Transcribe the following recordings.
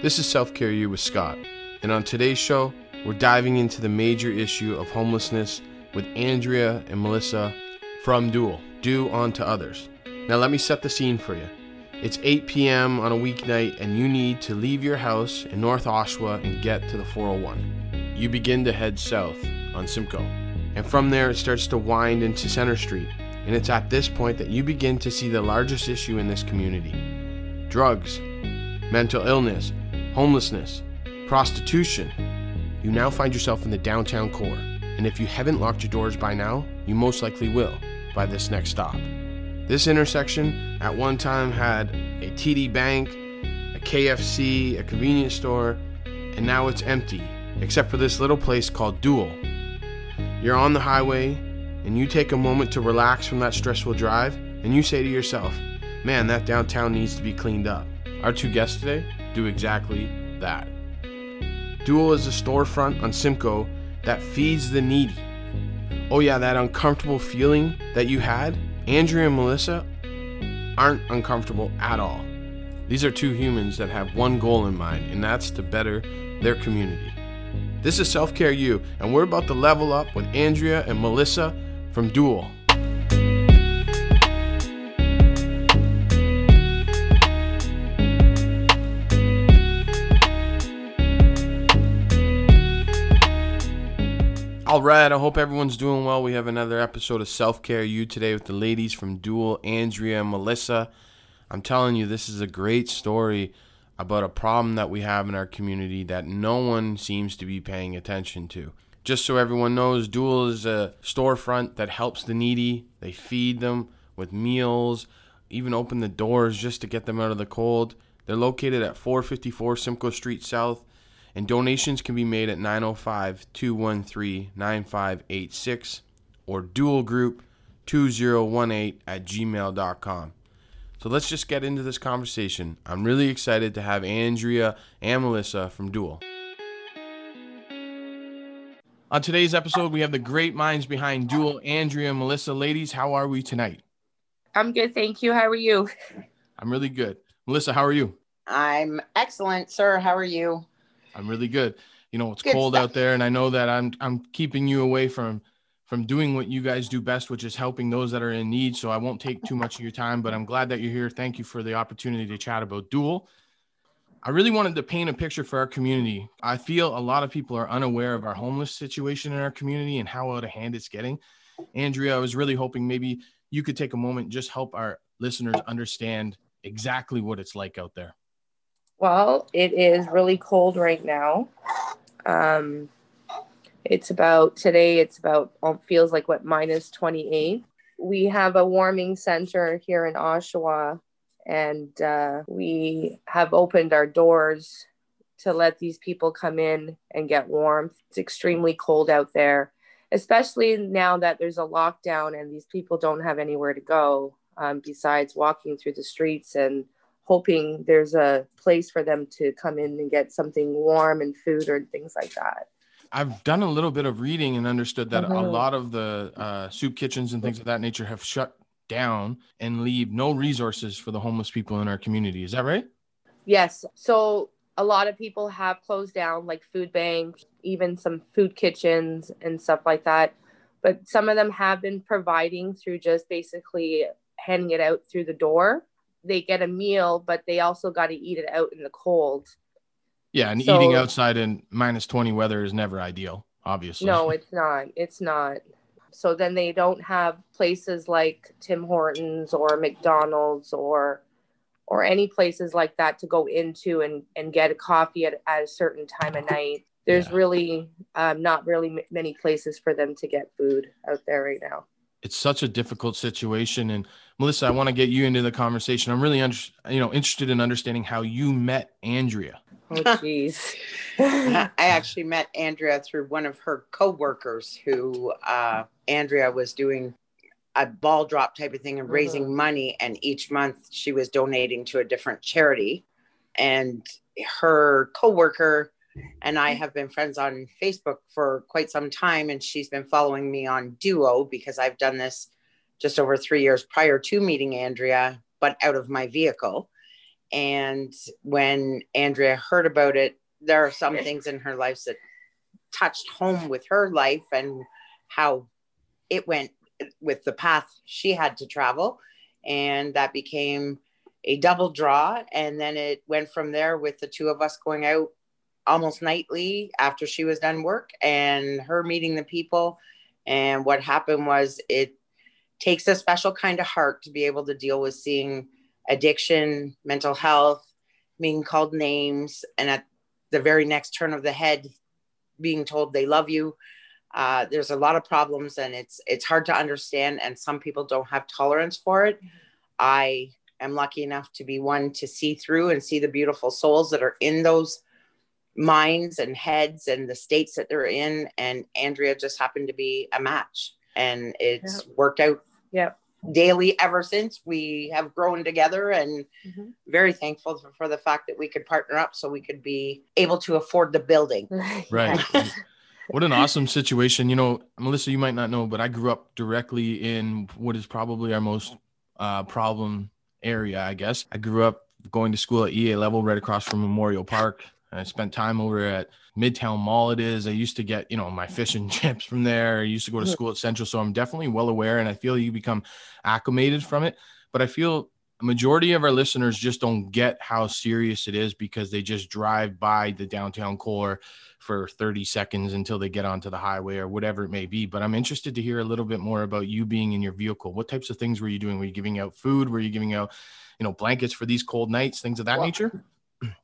This is Self-Care U with Scott, and on today's show, we're diving into the major issue of homelessness with Andrea and Melissa from Dual, Do Unto Others. Now let me set the scene for you. It's 8 p.m. on a weeknight, and you need to leave your house in North Oshawa and get to the 401. You begin to head south on Simcoe, and from there it starts to wind into Center Street, and it's at this point that you begin to see the largest issue in this community. Drugs, mental illness, homelessness, prostitution. You now find yourself in the downtown core, and if you haven't locked your doors by now, you most likely will by this next stop. This intersection at one time had a TD Bank, a KFC, a convenience store, and now it's empty, except for this little place called Dual. You're on the highway, and you take a moment to relax from that stressful drive, and you say to yourself, man, that downtown needs to be cleaned up. Our two guests today do exactly that. Dual is a storefront on Simcoe that feeds the needy. Oh yeah, that uncomfortable feeling that you had, Andrea and Melissa aren't uncomfortable at all. These are two humans that have one goal in mind, and that's to better their community. This is Self-Care U, and we're about to level up with Andrea and Melissa from Dual. All right, I hope everyone's doing well. We have another episode of Self-Care U today with the ladies from Dual, Andrea and Melissa. I'm telling you, this is a great story about a problem that we have in our community that no one seems to be paying attention to. Just so everyone knows, Dual is a storefront that helps the needy. They feed them with meals, even open the doors just to get them out of the cold. They're located at 454 Simcoe Street South. And donations can be made at 905-213-9586 or dualgroup2018@gmail.com. So let's just get into this conversation. I'm really excited to have Andrea and Melissa from Dual. On today's episode, we have the great minds behind Dual, Andrea and Melissa. Ladies, how are we tonight? I'm good, thank you. How are you? I'm really good. Melissa, how are you? I'm excellent, sir. How are you? I'm really good. You know, it's good cold stuff out there, and I know that I'm keeping you away from doing what you guys do best, which is helping those that are in need. So I won't take too much of your time, but I'm glad that you're here. Thank you for the opportunity to chat about Dual. I really wanted to paint a picture for our community. I feel a lot of people are unaware of our homeless situation in our community and how out of hand it's getting. Andrea, I was really hoping maybe you could take a moment and just help our listeners understand exactly what it's like out there. Well, it is really cold right now. It's about feels like what, minus 28. We have a warming center here in Oshawa, and we have opened our doors to let these people come in and get warmth. It's extremely cold out there, especially now that there's a lockdown and these people don't have anywhere to go besides walking through the streets and hoping there's a place for them to come in and get something warm and food or things like that. I've done a little bit of reading and understood that a lot of the soup kitchens and things of that nature have shut down and leave no resources for the homeless people in our community. Is that right? Yes. So a lot of people have closed down, like food banks, even some food kitchens and stuff like that. But some of them have been providing through just basically handing it out through the door. They get a meal, but they also got to eat it out in the cold. Yeah. And so, eating outside in minus 20 weather is never ideal, obviously. No, it's not. It's not. So then they don't have places like Tim Hortons or McDonald's or any places like that to go into and get a coffee at a certain time of night. There's really not really many places for them to get food out there right now. It's such a difficult situation. And Melissa, I want to get you into the conversation. I'm really interested in understanding how you met Andrea. Oh, jeez. I actually met Andrea through one of her coworkers who Andrea was doing a ball drop type of thing and raising money. And each month she was donating to a different charity. And her coworker and I have been friends on Facebook for quite some time, and she's been following me on Duo because I've done this just over 3 years prior to meeting Andrea, but out of my vehicle. And when Andrea heard about it, there are some things in her life that touched home with her life and how it went with the path she had to travel. And that became a double draw. And then it went from there with the two of us going out almost nightly after she was done work and her meeting the people. And what happened was it takes a special kind of heart to be able to deal with seeing addiction, mental health, being called names, and at the very next turn of the head, being told they love you. There's a lot of problems, and it's hard to understand, and some people don't have tolerance for it. I am lucky enough to be one to see through and see the beautiful souls that are in those minds and heads and the states that they're in, and Andrea just happened to be a match, and it's worked out daily ever since. We have grown together, and very thankful for the fact that we could partner up so we could be able to afford the building. Right. What an awesome situation. You know, Melissa, you might not know, but I grew up directly in what is probably our most problem area, I guess. I grew up going to school at EA level right across from Memorial Park. I spent time over at Midtown Mall. It is. I used to get, you know, my fish and chips from there. I used to go to school at Central. So I'm definitely well aware, and I feel you become acclimated from it. But I feel a majority of our listeners just don't get how serious it is because they just drive by the downtown core for 30 seconds until they get onto the highway or whatever it may be. But I'm interested to hear a little bit more about you being in your vehicle. What types of things were you doing? Were you giving out food? Were you giving out, you know, blankets for these cold nights, things of that nature?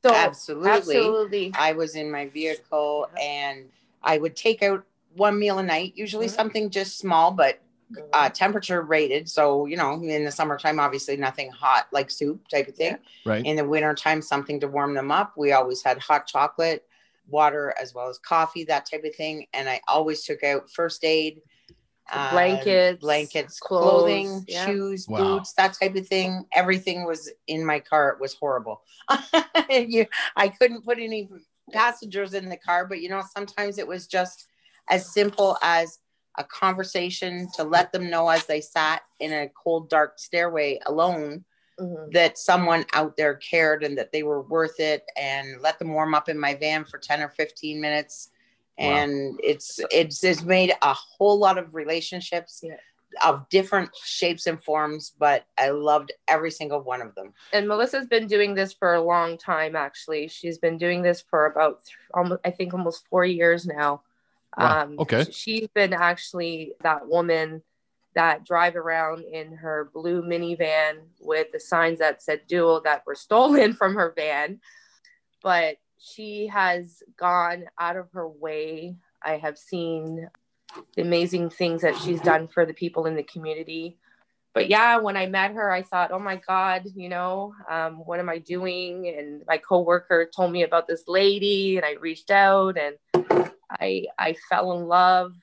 So, absolutely. I was in my vehicle, and I would take out one meal a night, usually something just small, but temperature rated. So, you know, in the summertime, obviously nothing hot like soup type of thing. Right. In the wintertime, something to warm them up. We always had hot chocolate, water, as well as coffee, that type of thing. And I always took out first aid, blankets, clothing, shoes, boots, that type of thing. Everything was in my car. It was horrible. I couldn't put any passengers in the car, but you know, sometimes it was just as simple as a conversation to let them know as they sat in a cold, dark stairway alone, that someone out there cared and that they were worth it, and let them warm up in my van for 10 or 15 minutes. And it's made a whole lot of relationships of different shapes and forms, but I loved every single one of them. And Melissa's been doing this for a long time, actually. She's been doing this for about almost 4 years now. Wow. Okay. She's been actually that woman that drive around in her blue minivan with the signs that said Dual that were stolen from her van, but she has gone out of her way. I have seen the amazing things that she's done for the people in the community. But yeah, when I met her, I thought, oh my God, you know, what am I doing? And my coworker told me about this lady, and I reached out, and I fell in love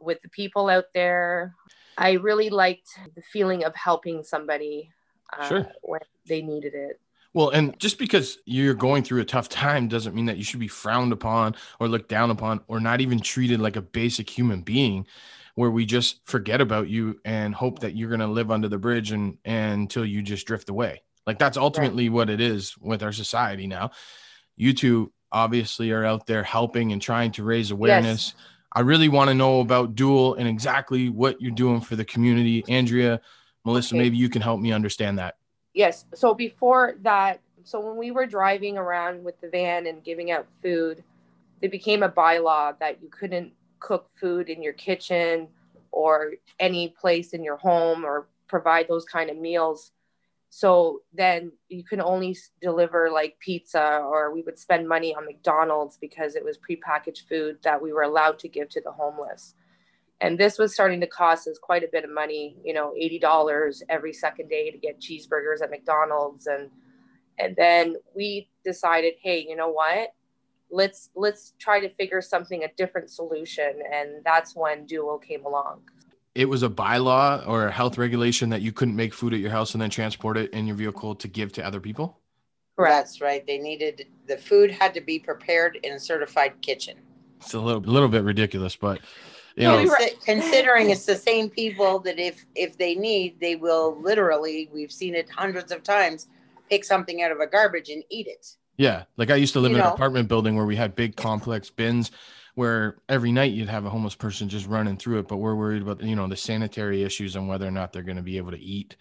with the people out there. I really liked the feeling of helping somebody when they needed it. Well, and just because you're going through a tough time doesn't mean that you should be frowned upon or looked down upon or not even treated like a basic human being, where we just forget about you and hope that you're going to live under the bridge and until you just drift away. Like, that's ultimately what it is with our society now. You two obviously are out there helping and trying to raise awareness. Yes. I really want to know about Dual and exactly what you're doing for the community. Andrea, Melissa, maybe you can help me understand that. Yes. So before that, so when we were driving around with the van and giving out food, it became a bylaw that you couldn't cook food in your kitchen or any place in your home or provide those kind of meals. So then you can only deliver like pizza, or we would spend money on McDonald's because it was prepackaged food that we were allowed to give to the homeless. And this was starting to cost us quite a bit of money, you know, $80 every second day to get cheeseburgers at McDonald's. And then we decided, hey, you know what, let's try to figure a different solution. And that's when Dual came along. It was a bylaw or a health regulation that you couldn't make food at your house and then transport it in your vehicle to give to other people? Correct. That's right. They needed, the food had to be prepared in a certified kitchen. It's a little bit ridiculous, but... Considering it's the same people that if they need, they will literally, we've seen it hundreds of times, pick something out of a garbage and eat it. Yeah. Like I used to live in an apartment building where we had big complex bins where every night you'd have a homeless person just running through it. But we're worried about, you know, the sanitary issues and whether or not they're going to be able to eat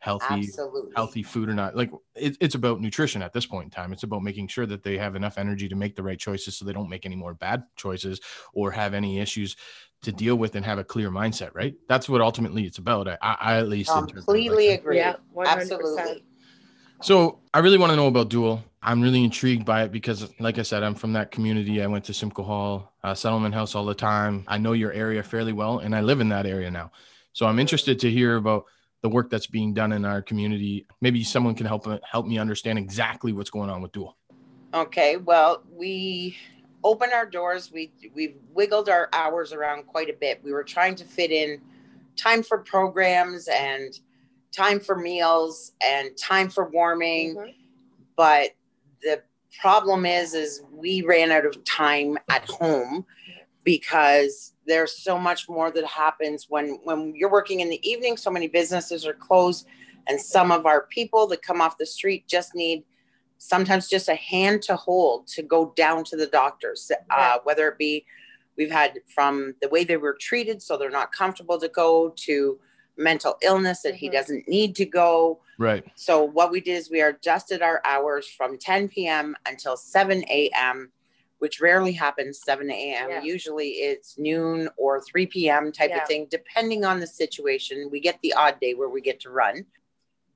healthy food or not. Like it's about nutrition at this point in time. It's about making sure that they have enough energy to make the right choices so they don't make any more bad choices or have any issues to deal with and have a clear mindset. Right. That's what ultimately it's about. I at least completely agree. Yeah, 100%. Absolutely. So I really want to know about Dual. I'm really intrigued by it because, like I said, I'm from that community. I went to Simcoe Hall, Settlement House all the time. I know your area fairly well, and I live in that area now. So I'm interested to hear about the work that's being done in our community. Maybe someone can help me understand exactly what's going on with Dual. Okay, well, we opened our doors. We've wiggled our hours around quite a bit. We were trying to fit in time for programs and time for meals and time for warming. Mm-hmm. But the problem is we ran out of time at home because there's so much more that happens when you're working in the evening. So many businesses are closed, and some of our people that come off the street just need sometimes just a hand to hold to go down to the doctors, whether it be we've had from the way they were treated. So they're not comfortable to go to mental illness that mm-hmm. he doesn't need to go. Right. So what we did is we adjusted our hours from 10 p.m. until 7 a.m., which rarely happens 7 a.m. Yeah. Usually it's noon or 3 p.m. type of thing, depending on the situation. We get the odd day where we get to run.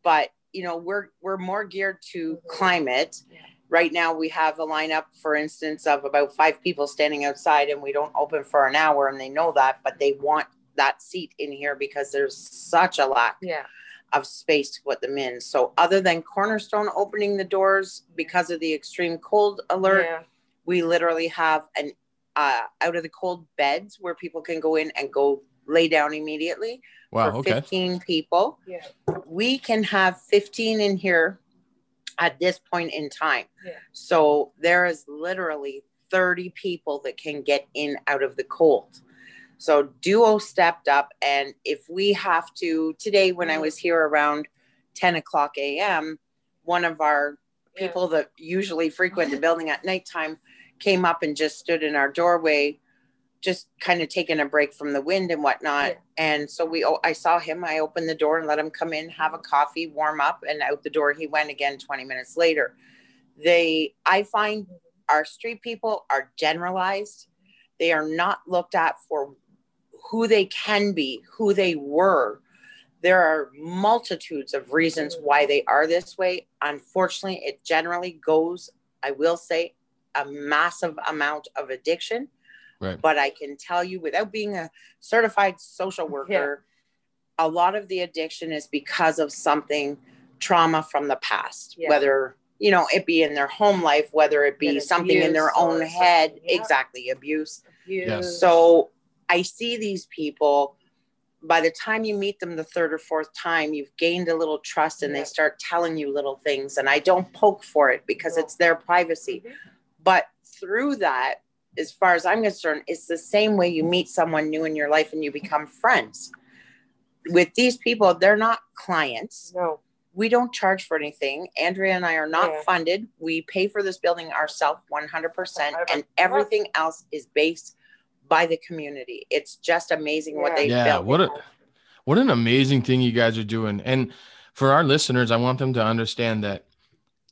But, you know, we're more geared to mm-hmm. climate. Yeah. Right now we have a lineup, for instance, of about 5 people standing outside, and we don't open for an hour, and they know that, but they want that seat in here because there's such a lack of space to put them in. So other than Cornerstone opening the doors because of the extreme cold alert, we literally have an out of the cold beds where people can go in and go lay down immediately for 15 people. Yeah. We can have 15 in here at this point in time. Yeah. So there is literally 30 people that can get in out of the cold. So Duo stepped up, and if we have to, today when I was here around 10 o'clock a.m., one of our people that usually frequent the building at nighttime came up and just stood in our doorway, just kind of taking a break from the wind and whatnot. Yeah. And so I saw him, I opened the door and let him come in, have a coffee, warm up, and out the door he went again 20 minutes later. I find our street people are generalized. They are not looked at for who they can be, who they were. There are multitudes of reasons why they are this way. Unfortunately, it generally goes, I will say, a massive amount of addiction. Right. But I can tell you, without being a certified social worker, a lot of the addiction is because of something, trauma from the past, whether it be in their home life, whether it be something in their own head, exactly, abuse. Yeah. So I see these people, by the time you meet them the third or fourth time, you've gained a little trust, and they start telling you little things, and I don't poke for it because it's their privacy. Mm-hmm. But through that, as far as I'm concerned, it's the same way you meet someone new in your life and you become friends. With these people, they're not clients. No. We don't charge for anything. Andrea and I are not funded. We pay for this building ourselves 100%, and everything else is based by the community. It's just amazing what they built. What an amazing thing you guys are doing. And for our listeners, I want them to understand that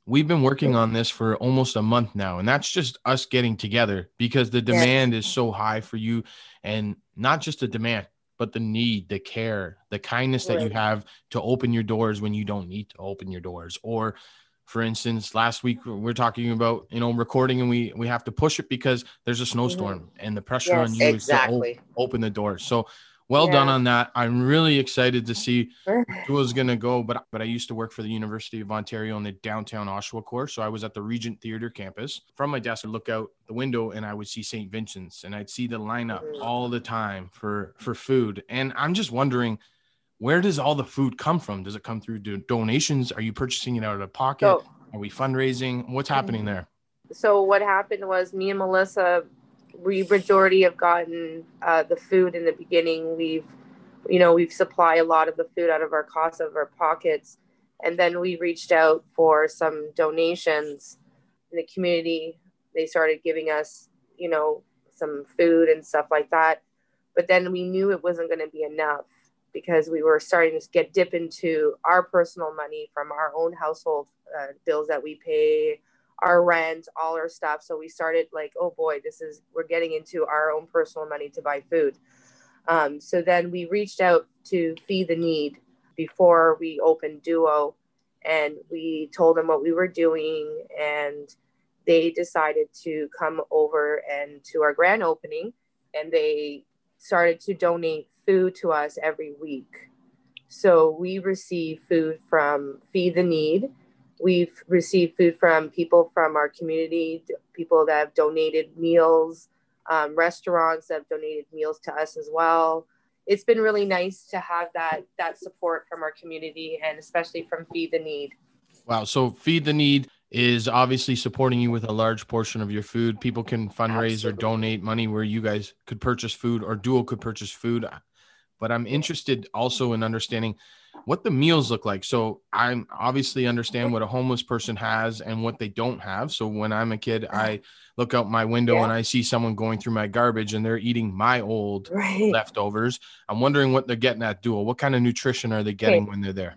we've been working on this for almost a month now, and that's just us getting together because the demand is so high for you, and not just the demand, but the need, the care, the kindness that you have to open your doors when you don't need to open your doors. Or for instance, last week we're talking about, recording, and we have to push it because there's a snowstorm and the pressure on you is to open the doors. So well done on that. I'm really excited to see who is going to go. But I used to work for the University of Ontario in the downtown Oshawa core. So I was at the Regent Theatre Campus. From my desk, I'd look out the window and I would see St. Vincent's, and I'd see the lineup all the time for food. And I'm just wondering, where does all the food come from? Does it come through donations? Are you purchasing it out of pocket? So, are we fundraising? What's happening there? So what happened was me and Melissa, we majority have gotten the food in the beginning. We've supplied a lot of the food out of our costs, out of our pockets. And then we reached out for some donations in the community. They started giving us, you know, some food and stuff like that. But then we knew it wasn't going to be enough because we were starting to get dip into our personal money from our own household bills that we pay, our rent, all our stuff. So we started like, oh boy, we're getting into our own personal money to buy food. So then we reached out to Feed the Need before we opened Duo, and we told them what we were doing, and they decided to come over and to our grand opening, and they started to donate food to us every week. So we receive food from Feed the Need. We've received food from people from our community, people that have donated meals, restaurants that have donated meals to us as well. It's been really nice to have that support from our community, and especially from Feed the Need. Wow. So Feed the Need is obviously supporting you with a large portion of your food. People can fundraise or donate money where you guys could purchase food, or Dual could purchase food. But I'm interested also in understanding what the meals look like. So I'm obviously understand what a homeless person has and what they don't have. So when I'm a kid, I look out my window and I see someone going through my garbage and they're eating my old leftovers. I'm wondering what they're getting at Dual. What kind of nutrition are they getting when they're there?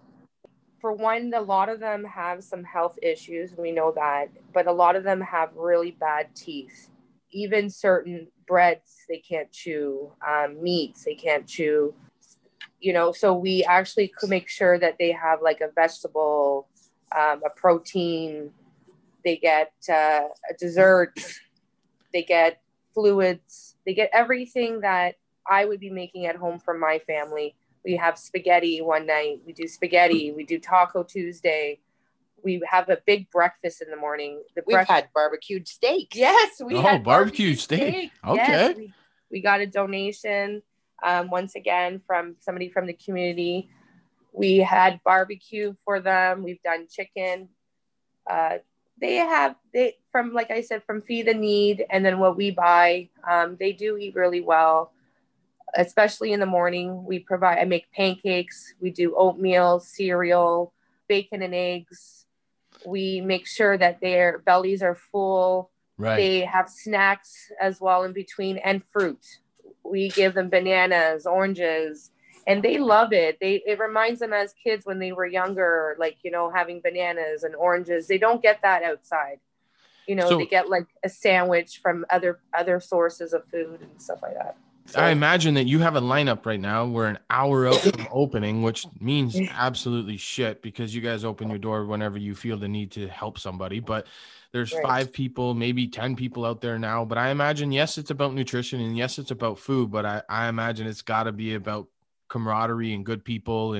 For one, a lot of them have some health issues. We know that, but a lot of them have really bad teeth. Even certain breads, they can't chew, meats, they can't chew, you know, so we actually could make sure that they have like a vegetable, a protein, they get a dessert, they get fluids, they get everything that I would be making at home for my family. We have spaghetti one night. We do spaghetti. We do Taco Tuesday. We have a big breakfast in the morning. We've had barbecued steak. Yes, we had barbecued steak. Okay. Yes, we got a donation once again from somebody from the community. We had barbecue for them. We've done chicken. They from, like I said, from Feed the Need, and then what we buy. They do eat really well. Especially in the morning, I make pancakes, we do oatmeal, cereal, bacon and eggs. We make sure that their bellies are full. Right. They have snacks as well in between, and fruit. We give them bananas, oranges, and they love it. It reminds them as kids when they were younger, like, you know, having bananas and oranges. They don't get that outside. You know, they get like a sandwich from other sources of food and stuff like that. So I imagine that you have a lineup right now. We're an hour out from opening, which means absolutely shit because you guys open your door whenever you feel the need to help somebody. But there's 5 people, maybe 10 people out there now. But I imagine, yes, it's about nutrition and yes, it's about food. But I imagine it's got to be about camaraderie and good people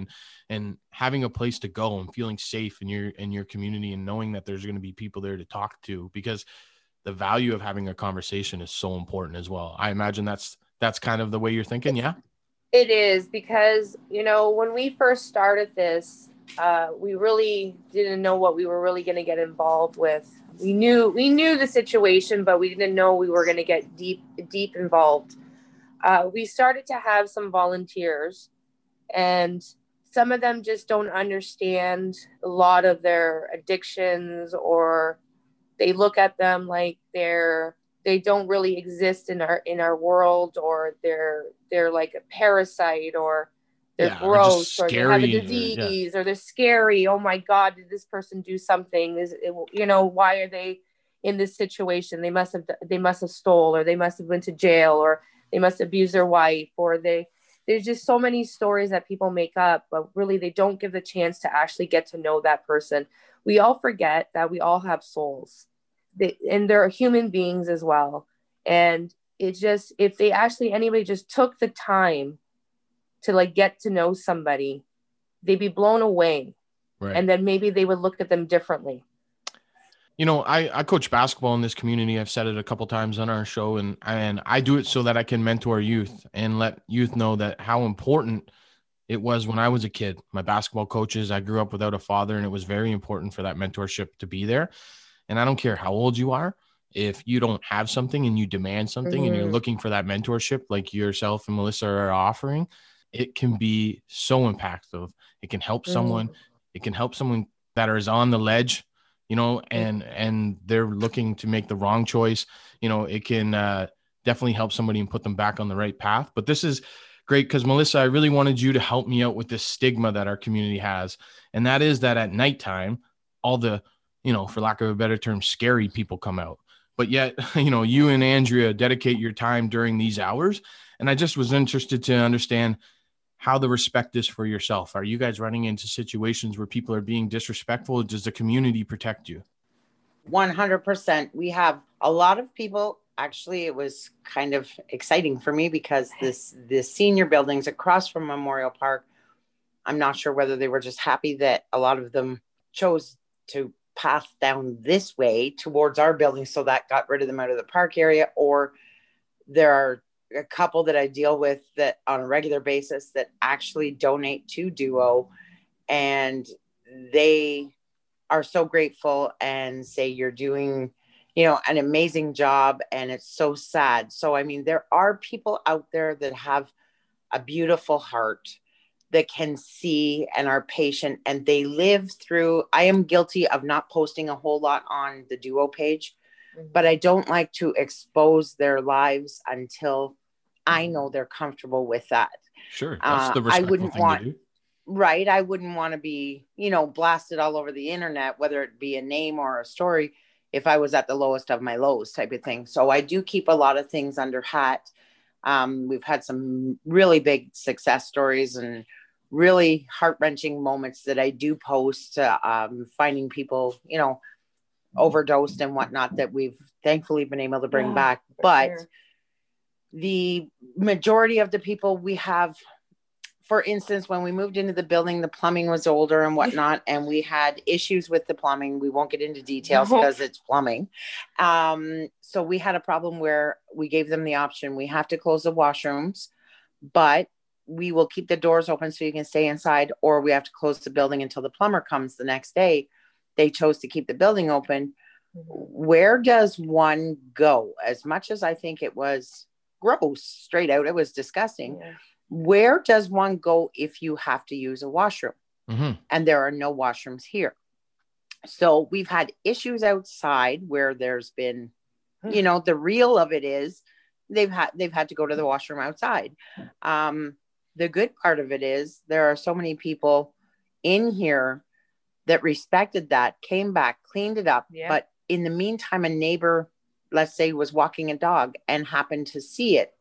and having a place to go and feeling safe in your community and knowing that there's going to be people there to talk to, because the value of having a conversation is so important as well. I imagine that's kind of the way you're thinking, yeah? It is, because, you know, when we first started this, we really didn't know what we were really going to get involved with. We knew the situation, but we didn't know we were going to get deep involved. We started to have some volunteers, and some of them just don't understand a lot of their addictions, or they look at them like they don't really exist in our world, or they're like a parasite, or they're gross, or they have a disease, or they're scary. Oh my God, did this person do something? You know, why are they in this situation? They must have stole, or they must have went to jail, or they must abuse their wife, or there's just so many stories that people make up, but really they don't give the chance to actually get to know that person. We all forget that we all have souls. And they're human beings as well. And it just, if they actually, anybody just took the time to like get to know somebody, they'd be blown away. Right. And then maybe they would look at them differently. You know, I coach basketball in this community. I've said it a couple times on our show, and I do it so that I can mentor youth and let youth know that how important it was when I was a kid. My basketball coaches, I grew up without a father, and it was very important for that mentorship to be there. And I don't care how old you are, if you don't have something and you demand something and you're looking for that mentorship like yourself and Melissa are offering, it can be so impactful. It can help someone. It can help someone that is on the ledge, you know, and they're looking to make the wrong choice. You know, it can definitely help somebody and put them back on the right path. But this is great because, Melissa, I really wanted you to help me out with this stigma that our community has. And that is that at nighttime, all the, you know, for lack of a better term, scary people come out. But yet, you know, you and Andrea dedicate your time during these hours. And I just was interested to understand how the respect is for yourself. Are you guys running into situations where people are being disrespectful? Does the community protect you? 100%. We have a lot of people. Actually, it was kind of exciting for me because the senior buildings across from Memorial Park, I'm not sure whether they were just happy that a lot of them chose to path down this way towards our building. So that got rid of them out of the park area. Or there are a couple that I deal with that on a regular basis that actually donate to Duo, and they are so grateful and say, you're doing, you know, an amazing job. And it's so sad. So, I mean, there are people out there that have a beautiful heart that can see and are patient, and they live through. I am guilty of not posting a whole lot on the Duo page, but I don't like to expose their lives until I know they're comfortable with that. Sure. That's the respectful thing to do. Right. I wouldn't want to be, you know, blasted all over the internet, whether it be a name or a story, if I was at the lowest of my lows type of thing. So I do keep a lot of things under hat. We've had some really big success stories and really heart-wrenching moments that I do post, finding people, you know, overdosed and whatnot, that we've thankfully been able to bring back. But the majority of the people we have, for instance, when we moved into the building, the plumbing was older and whatnot, and we had issues with the plumbing. We won't get into details because it's plumbing. So we had a problem where we gave them the option. We have to close the washrooms, but we will keep the doors open so you can stay inside, or we have to close the building until the plumber comes the next day. They chose to keep the building open. Where does one go? As much as I think it was gross, straight out, it was disgusting. Yeah. Where does one go if you have to use a washroom? And there are no washrooms here. So we've had issues outside where there's been, you know, the real of it is they've had to go to the washroom outside. The good part of it is there are so many people in here that respected that, came back, cleaned it up. Yeah. But in the meantime, a neighbor, let's say, was walking a dog and happened to see it.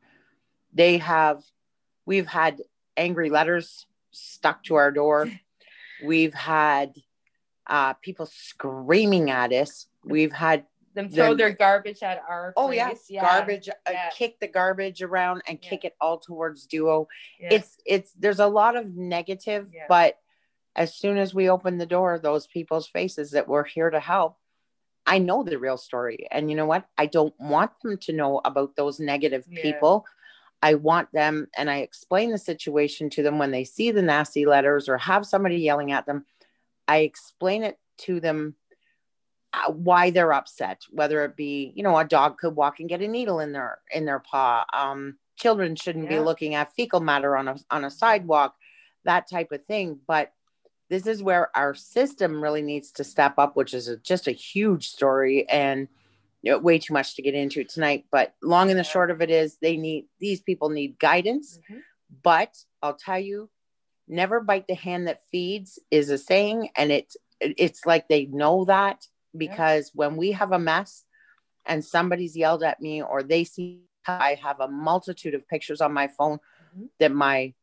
We've had angry letters stuck to our door. We've had people screaming at us. We've had them throw their garbage at our place. Garbage, kick the garbage around and kick it all towards Duo. There's a lot of negative, but as soon as we open the door, those people's faces that we're here to help, I know the real story. And you know what? I don't want them to know about those negative people. I want them, and I explain the situation to them when they see the nasty letters or have somebody yelling at them. I explain it to them why they're upset, whether it be, you know, a dog could walk and get a needle in their paw. Children shouldn't be looking at fecal matter on a sidewalk, that type of thing. But this is where our system really needs to step up, which is just a huge story and, you know, way too much to get into tonight. But long and the short of it is these people need guidance. But I'll tell you, never bite the hand that feeds is a saying. And it's like they know that, because when we have a mess and somebody's yelled at me, or they see, I have a multitude of pictures on my phone that my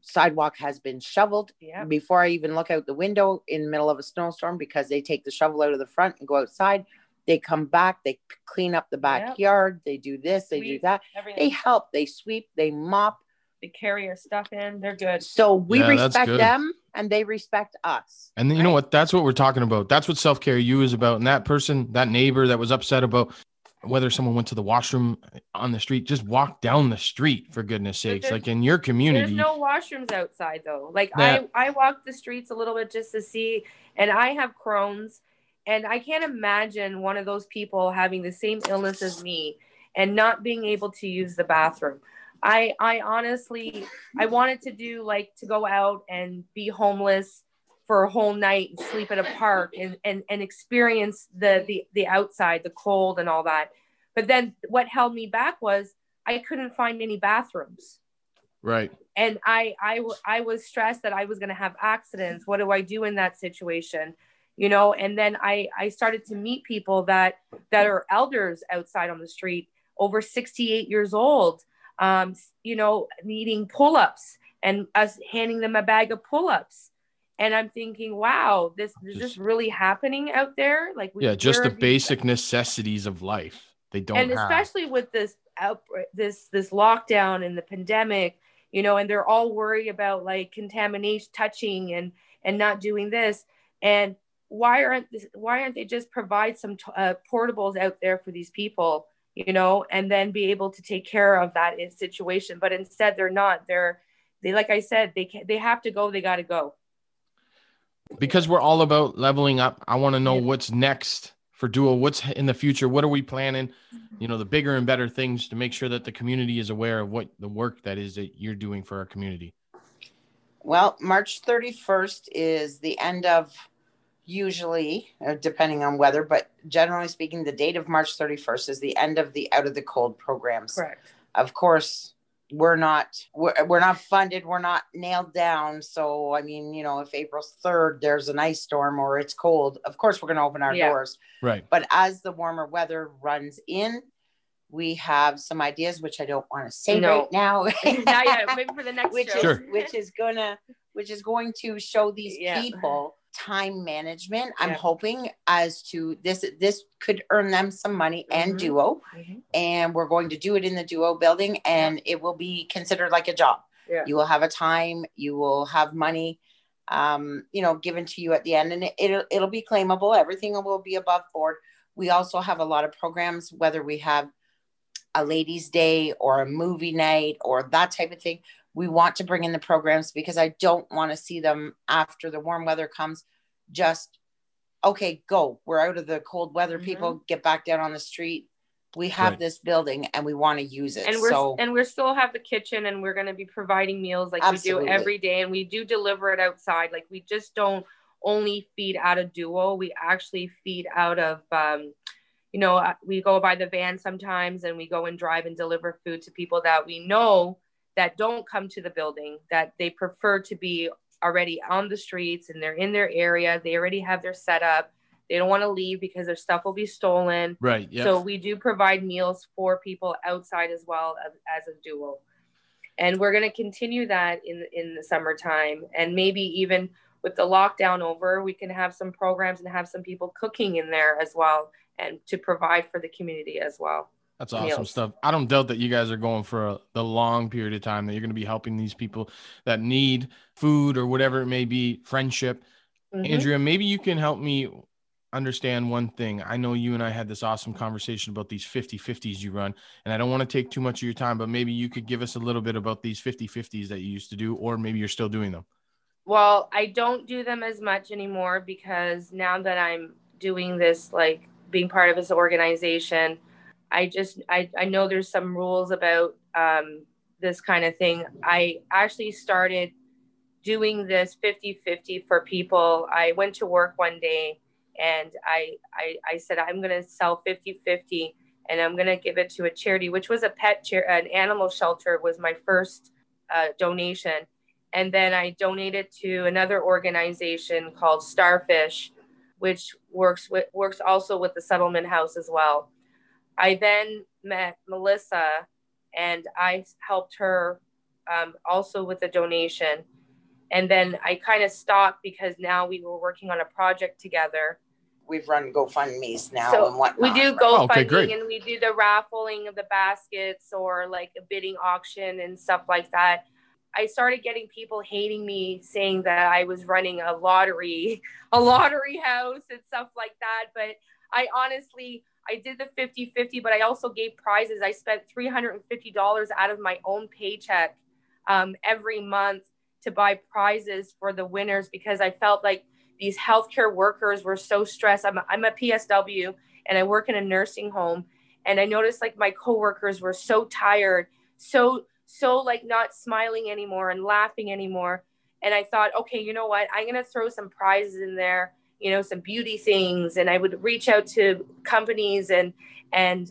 sidewalk has been shoveled before I even look out the window in the middle of a snowstorm, because they take the shovel out of the front and go outside. They come back, they clean up the backyard. They do this, they do that. Everything. They help, they sweep, they mop. They carry your stuff in, they're good. So we respect them and they respect us. And you know what, that's what we're talking about. That's what self-care U is about. And that person, that neighbor that was upset about whether someone went to the washroom on the street, just walk down the street, for goodness sakes. Like in your community, there's no washrooms outside though. Like I walk the streets a little bit just to see, and I have Crohn's, and I can't imagine one of those people having the same illness as me and not being able to use the bathroom. I honestly, I wanted to go out and be homeless for a whole night and sleep at a park and experience the outside, the cold and all that. But then what held me back was I couldn't find any bathrooms. Right. And I was stressed that I was going to have accidents. What do I do in that situation? You know, and then I started to meet people that are elders outside on the street, over 68 years old, you know, needing pull-ups and us handing them a bag of pull-ups. And I'm thinking, wow, is this really happening out there? Like, just the basic necessities of life they don't have. And especially with this outbreak, this lockdown and the pandemic, you know, and they're all worried about like contamination, touching and not doing this. And why aren't they just provide some portables out there for these people, you know, and then be able to take care of that situation? But instead they're not. They like I said, they have to go. They got to go. Because we're all about leveling up. I want to know what's next for Dual. What's in the future? What are we planning? You know, the bigger and better things to make sure that the community is aware of what the work that is that you're doing for our community. Well, March 31st is the end of, usually, depending on weather, but generally speaking, the date of March 31st is the end of the Out of the Cold programs. Correct. Of course, we're not funded. We're not nailed down. So, I mean, you know, if April 3rd, there's an ice storm or it's cold, of course, we're going to open our doors. Right. But as the warmer weather runs in, we have some ideas, which I don't want to say right now. Not yet. Maybe for the next show. Which is going to show these people time management. I'm hoping as to this could earn them some money and Duo, and we're going to do it in the Duo building, and it will be considered like a job. Yeah. You will have a time, you will have money, you know, given to you at the end, and it'll be claimable. Everything will be above board. We also have a lot of programs, whether we have a ladies' day or a movie night or that type of thing. We want to bring in the programs because I don't want to see them after the warm weather comes. Just, okay, go. We're out of the cold weather. People get back down on the street. We have this building and we want to use it. And we still have the kitchen, and we're going to be providing meals like we do every day. And we do deliver it outside. Like, we just don't only feed out of Duo. We actually feed out of, you know, we go by the van sometimes, and we go and drive and deliver food to people that we know that don't come to the building, that they prefer to be already on the streets, and they're in their area. They already have their setup. They don't want to leave because their stuff will be stolen. Right. Yes. So we do provide meals for people outside as well as a Duo. And we're going to continue that in the summertime. And maybe even with the lockdown over, we can have some programs and have some people cooking in there as well, and to provide for the community as well. That's awesome stuff. I don't doubt that you guys are going for the long period of time, that you're going to be helping these people that need food or whatever it may be, friendship. Andrea, maybe you can help me understand one thing. I know you and I had this awesome conversation about these 50-50s you run, and I don't want to take too much of your time, but maybe you could give us a little bit about these 50-50s that you used to do, or maybe you're still doing them. Well, I don't do them as much anymore, because now that I'm doing this, like being part of this organization, I know there's some rules about this kind of thing. I actually started doing this 50-50 for people. I went to work one day, and I said, I'm going to sell 50-50, and I'm going to give it to a charity, which was a pet chair, an animal shelter was my first donation. And then I donated to another organization called Starfish, which works also with the Settlement House as well. I then met Melissa, and I helped her also with a donation. And then I kind of stopped because now we were working on a project together. We've run GoFundMe's now, so and whatnot. We do GoFundMe, and we do the raffling of the baskets or like a bidding auction and stuff like that. I started getting people hating me, saying that I was running a lottery house and stuff like that. But I honestly... I did the 50-50, but I also gave prizes. I spent $350 out of my own paycheck every month to buy prizes for the winners, because I felt like these healthcare workers were so stressed. I'm a PSW, and I work in a nursing home, and I noticed like my coworkers were so tired, so like not smiling anymore and laughing anymore. And I thought, okay, you know what? I'm going to throw some prizes in there, you know, some beauty things. And I would reach out to companies and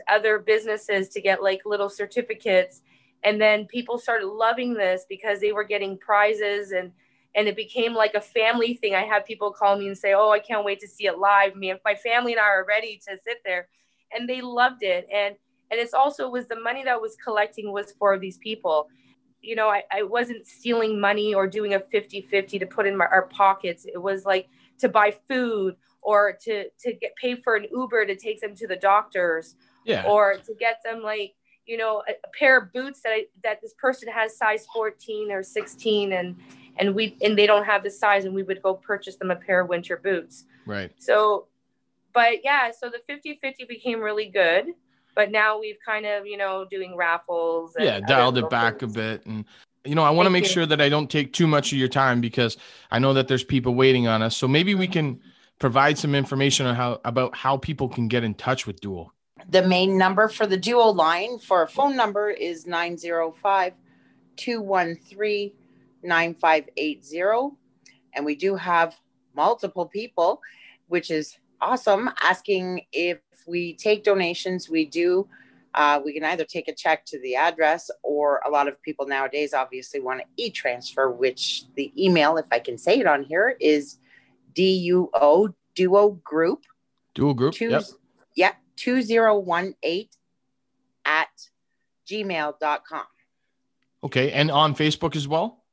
other businesses to get like little certificates. And then people started loving this because they were getting prizes, and it became like a family thing. I had people call me and say, oh, I can't wait to see it live. Me and my family and I are ready to sit there. And they loved it. And it's also was the money that I was collecting was for these people. You know, I wasn't stealing money or doing a 50-50 to put in our pockets. It was like to buy food or to get paid for an Uber to take them to the doctors, or to get them like, you know, a pair of boots that this person has size 14 or 16 and they don't have the size, and we would go purchase them a pair of winter boots. Right. So, but yeah, so the 50-50 became really good. But now we've kind of, you know, doing raffles. And dialed it back a bit. And, you know, I want to make sure that I don't take too much of your time because I know that there's people waiting on us. So maybe we can provide some information on about how people can get in touch with Dual. The main number for the Dual line for a phone number is 905-213-9580. And we do have multiple people, which is awesome, asking if we take donations. We do. We can either take a check to the address, or a lot of people nowadays obviously want to e-transfer, which the email, if I can say it on here, is Duo Group. 2018@gmail.com. Okay. And on Facebook as well?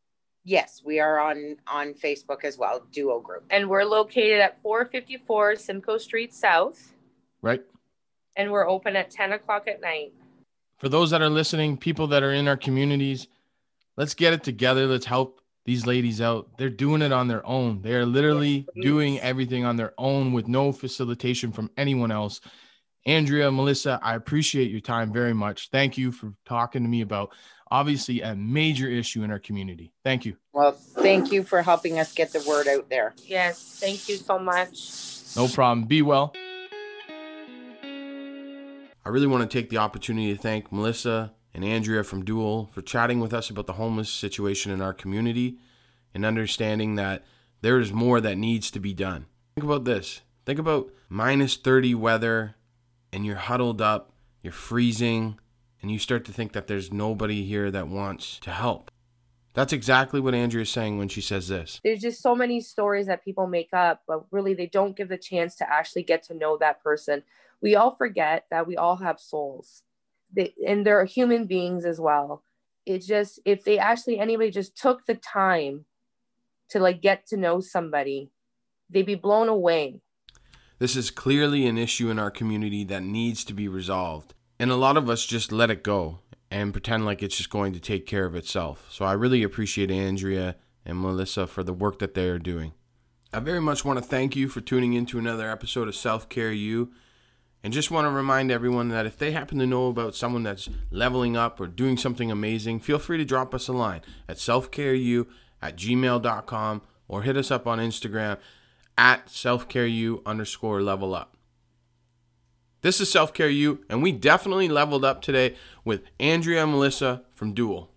Yes, we are on Facebook as well, Duo Group. And we're located at 454 Simcoe Street South. Right. And we're open at 10 o'clock at night. For those that are listening, people that are in our communities, let's get it together. Let's help these ladies out. They're doing it on their own. They are literally doing everything on their own with no facilitation from anyone else. Andrea, Melissa, I appreciate your time very much. Thank you for talking to me about obviously a major issue in our community. Thank you. Well, thank you for helping us get the word out there. Yes, thank you so much. No problem. Be well. I really want to take the opportunity to thank Melissa and Andrea from Dual for chatting with us about the homeless situation in our community and understanding that there is more that needs to be done. Think about this. Think about minus 30 weather, and you're huddled up, you're freezing, and you start to think that there's nobody here that wants to help. That's exactly what Andrea's saying when she says this. There's just so many stories that people make up, but really they don't give the chance to actually get to know that person. We all forget that we all have souls, and they're human beings as well. It's just, if they actually, anybody just took the time to like get to know somebody, they'd be blown away. This is clearly an issue in our community that needs to be resolved. And a lot of us just let it go and pretend like it's just going to take care of itself. So I really appreciate Andrea and Melissa for the work that they are doing. I very much want to thank you for tuning in to another episode of Self Care U. And just want to remind everyone that if they happen to know about someone that's leveling up or doing something amazing, feel free to drop us a line at selfcareu@gmail.com or hit us up on Instagram at selfcareu_level up. This is Self Care U, and we definitely leveled up today with Andrea and Melissa from Dual.